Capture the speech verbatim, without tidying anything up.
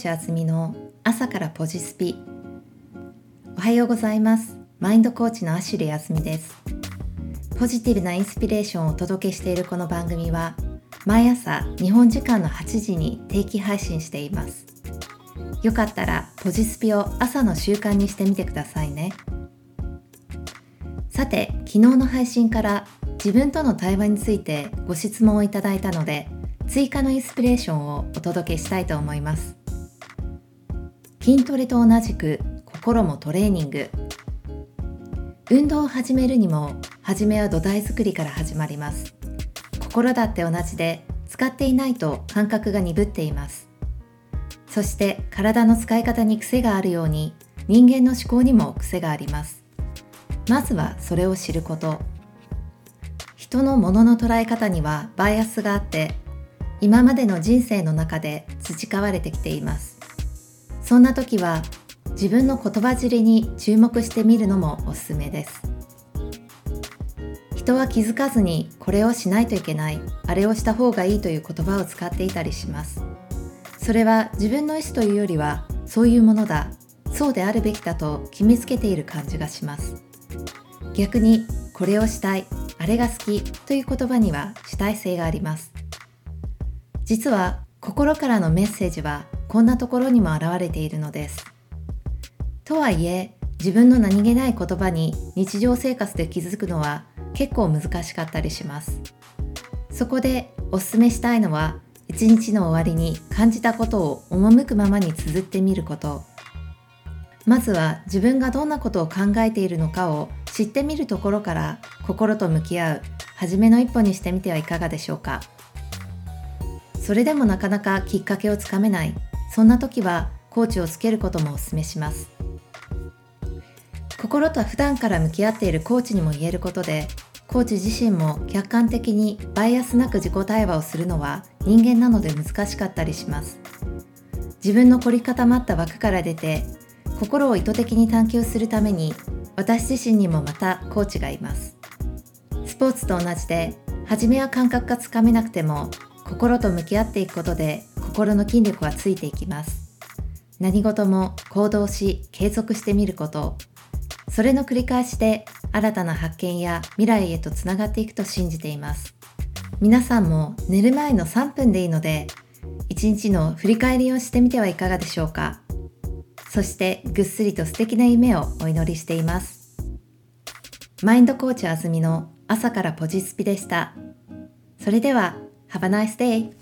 内あずみの朝からポジスピ。おはようございます。マインドコーチのアシュリーあずみです。ポジティブなインスピレーションをお届けしているこの番組は、毎朝日本時間のはちじに定期配信しています。よかったらポジスピを朝の習慣にしてみてくださいね。さて、昨日の配信から自分との対話についてご質問をいただいたので、追加のインスピレーションをお届けしたいと思います。筋トレと同じく心もトレーニング。運動を始めるにも、初めは土台作りから始まります。心だって同じで、使っていないと感覚が鈍っています。そして体の使い方に癖があるように、人間の思考にも癖があります。まずはそれを知ること。人のものの捉え方にはバイアスがあって、今までの人生の中で培われてきています。そんな時は自分の言葉尻に注目してみるのもおすすめです。人は気づかずに、これをしないといけない、あれをした方がいいという言葉を使っていたりします。それは自分の意思というよりは、そういうものだ、そうであるべきだと決めつけている感じがします。逆に、これをしたい、あれが好きという言葉には主体性があります。実は心からのメッセージはこんなところにも表れているのです。とはいえ、自分の何気ない言葉に日常生活で気づくのは結構難しかったりします。そこでおすすめしたいのは、一日の終わりに感じたことを赴くままに綴ってみること。まずは自分がどんなことを考えているのかを知ってみるところから、心と向き合う初めの一歩にしてみてはいかがでしょうか。それでもなかなかきっかけをつかめない、そんな時はコーチをつけることもお勧めします。心と普段から向き合っているコーチにも言えることで、コーチ自身も客観的にバイアスなく自己対話をするのは人間なので難しかったりします。自分の凝り固まった枠から出て、心を意図的に探求するために、私自身にもまたコーチがいます。スポーツと同じで、初めは感覚がつかめなくても、心と向き合っていくことで心の筋力はついていきます。何事も行動し継続してみること、それの繰り返しで新たな発見や未来へとつながっていくと信じています。皆さんも寝る前のさんぷんでいいので、いちにちの振り返りをしてみてはいかがでしょうか。そしてぐっすりと素敵な夢をお祈りしています。マインドコーチあずみの朝からポジスピでした。それではHave a nice day!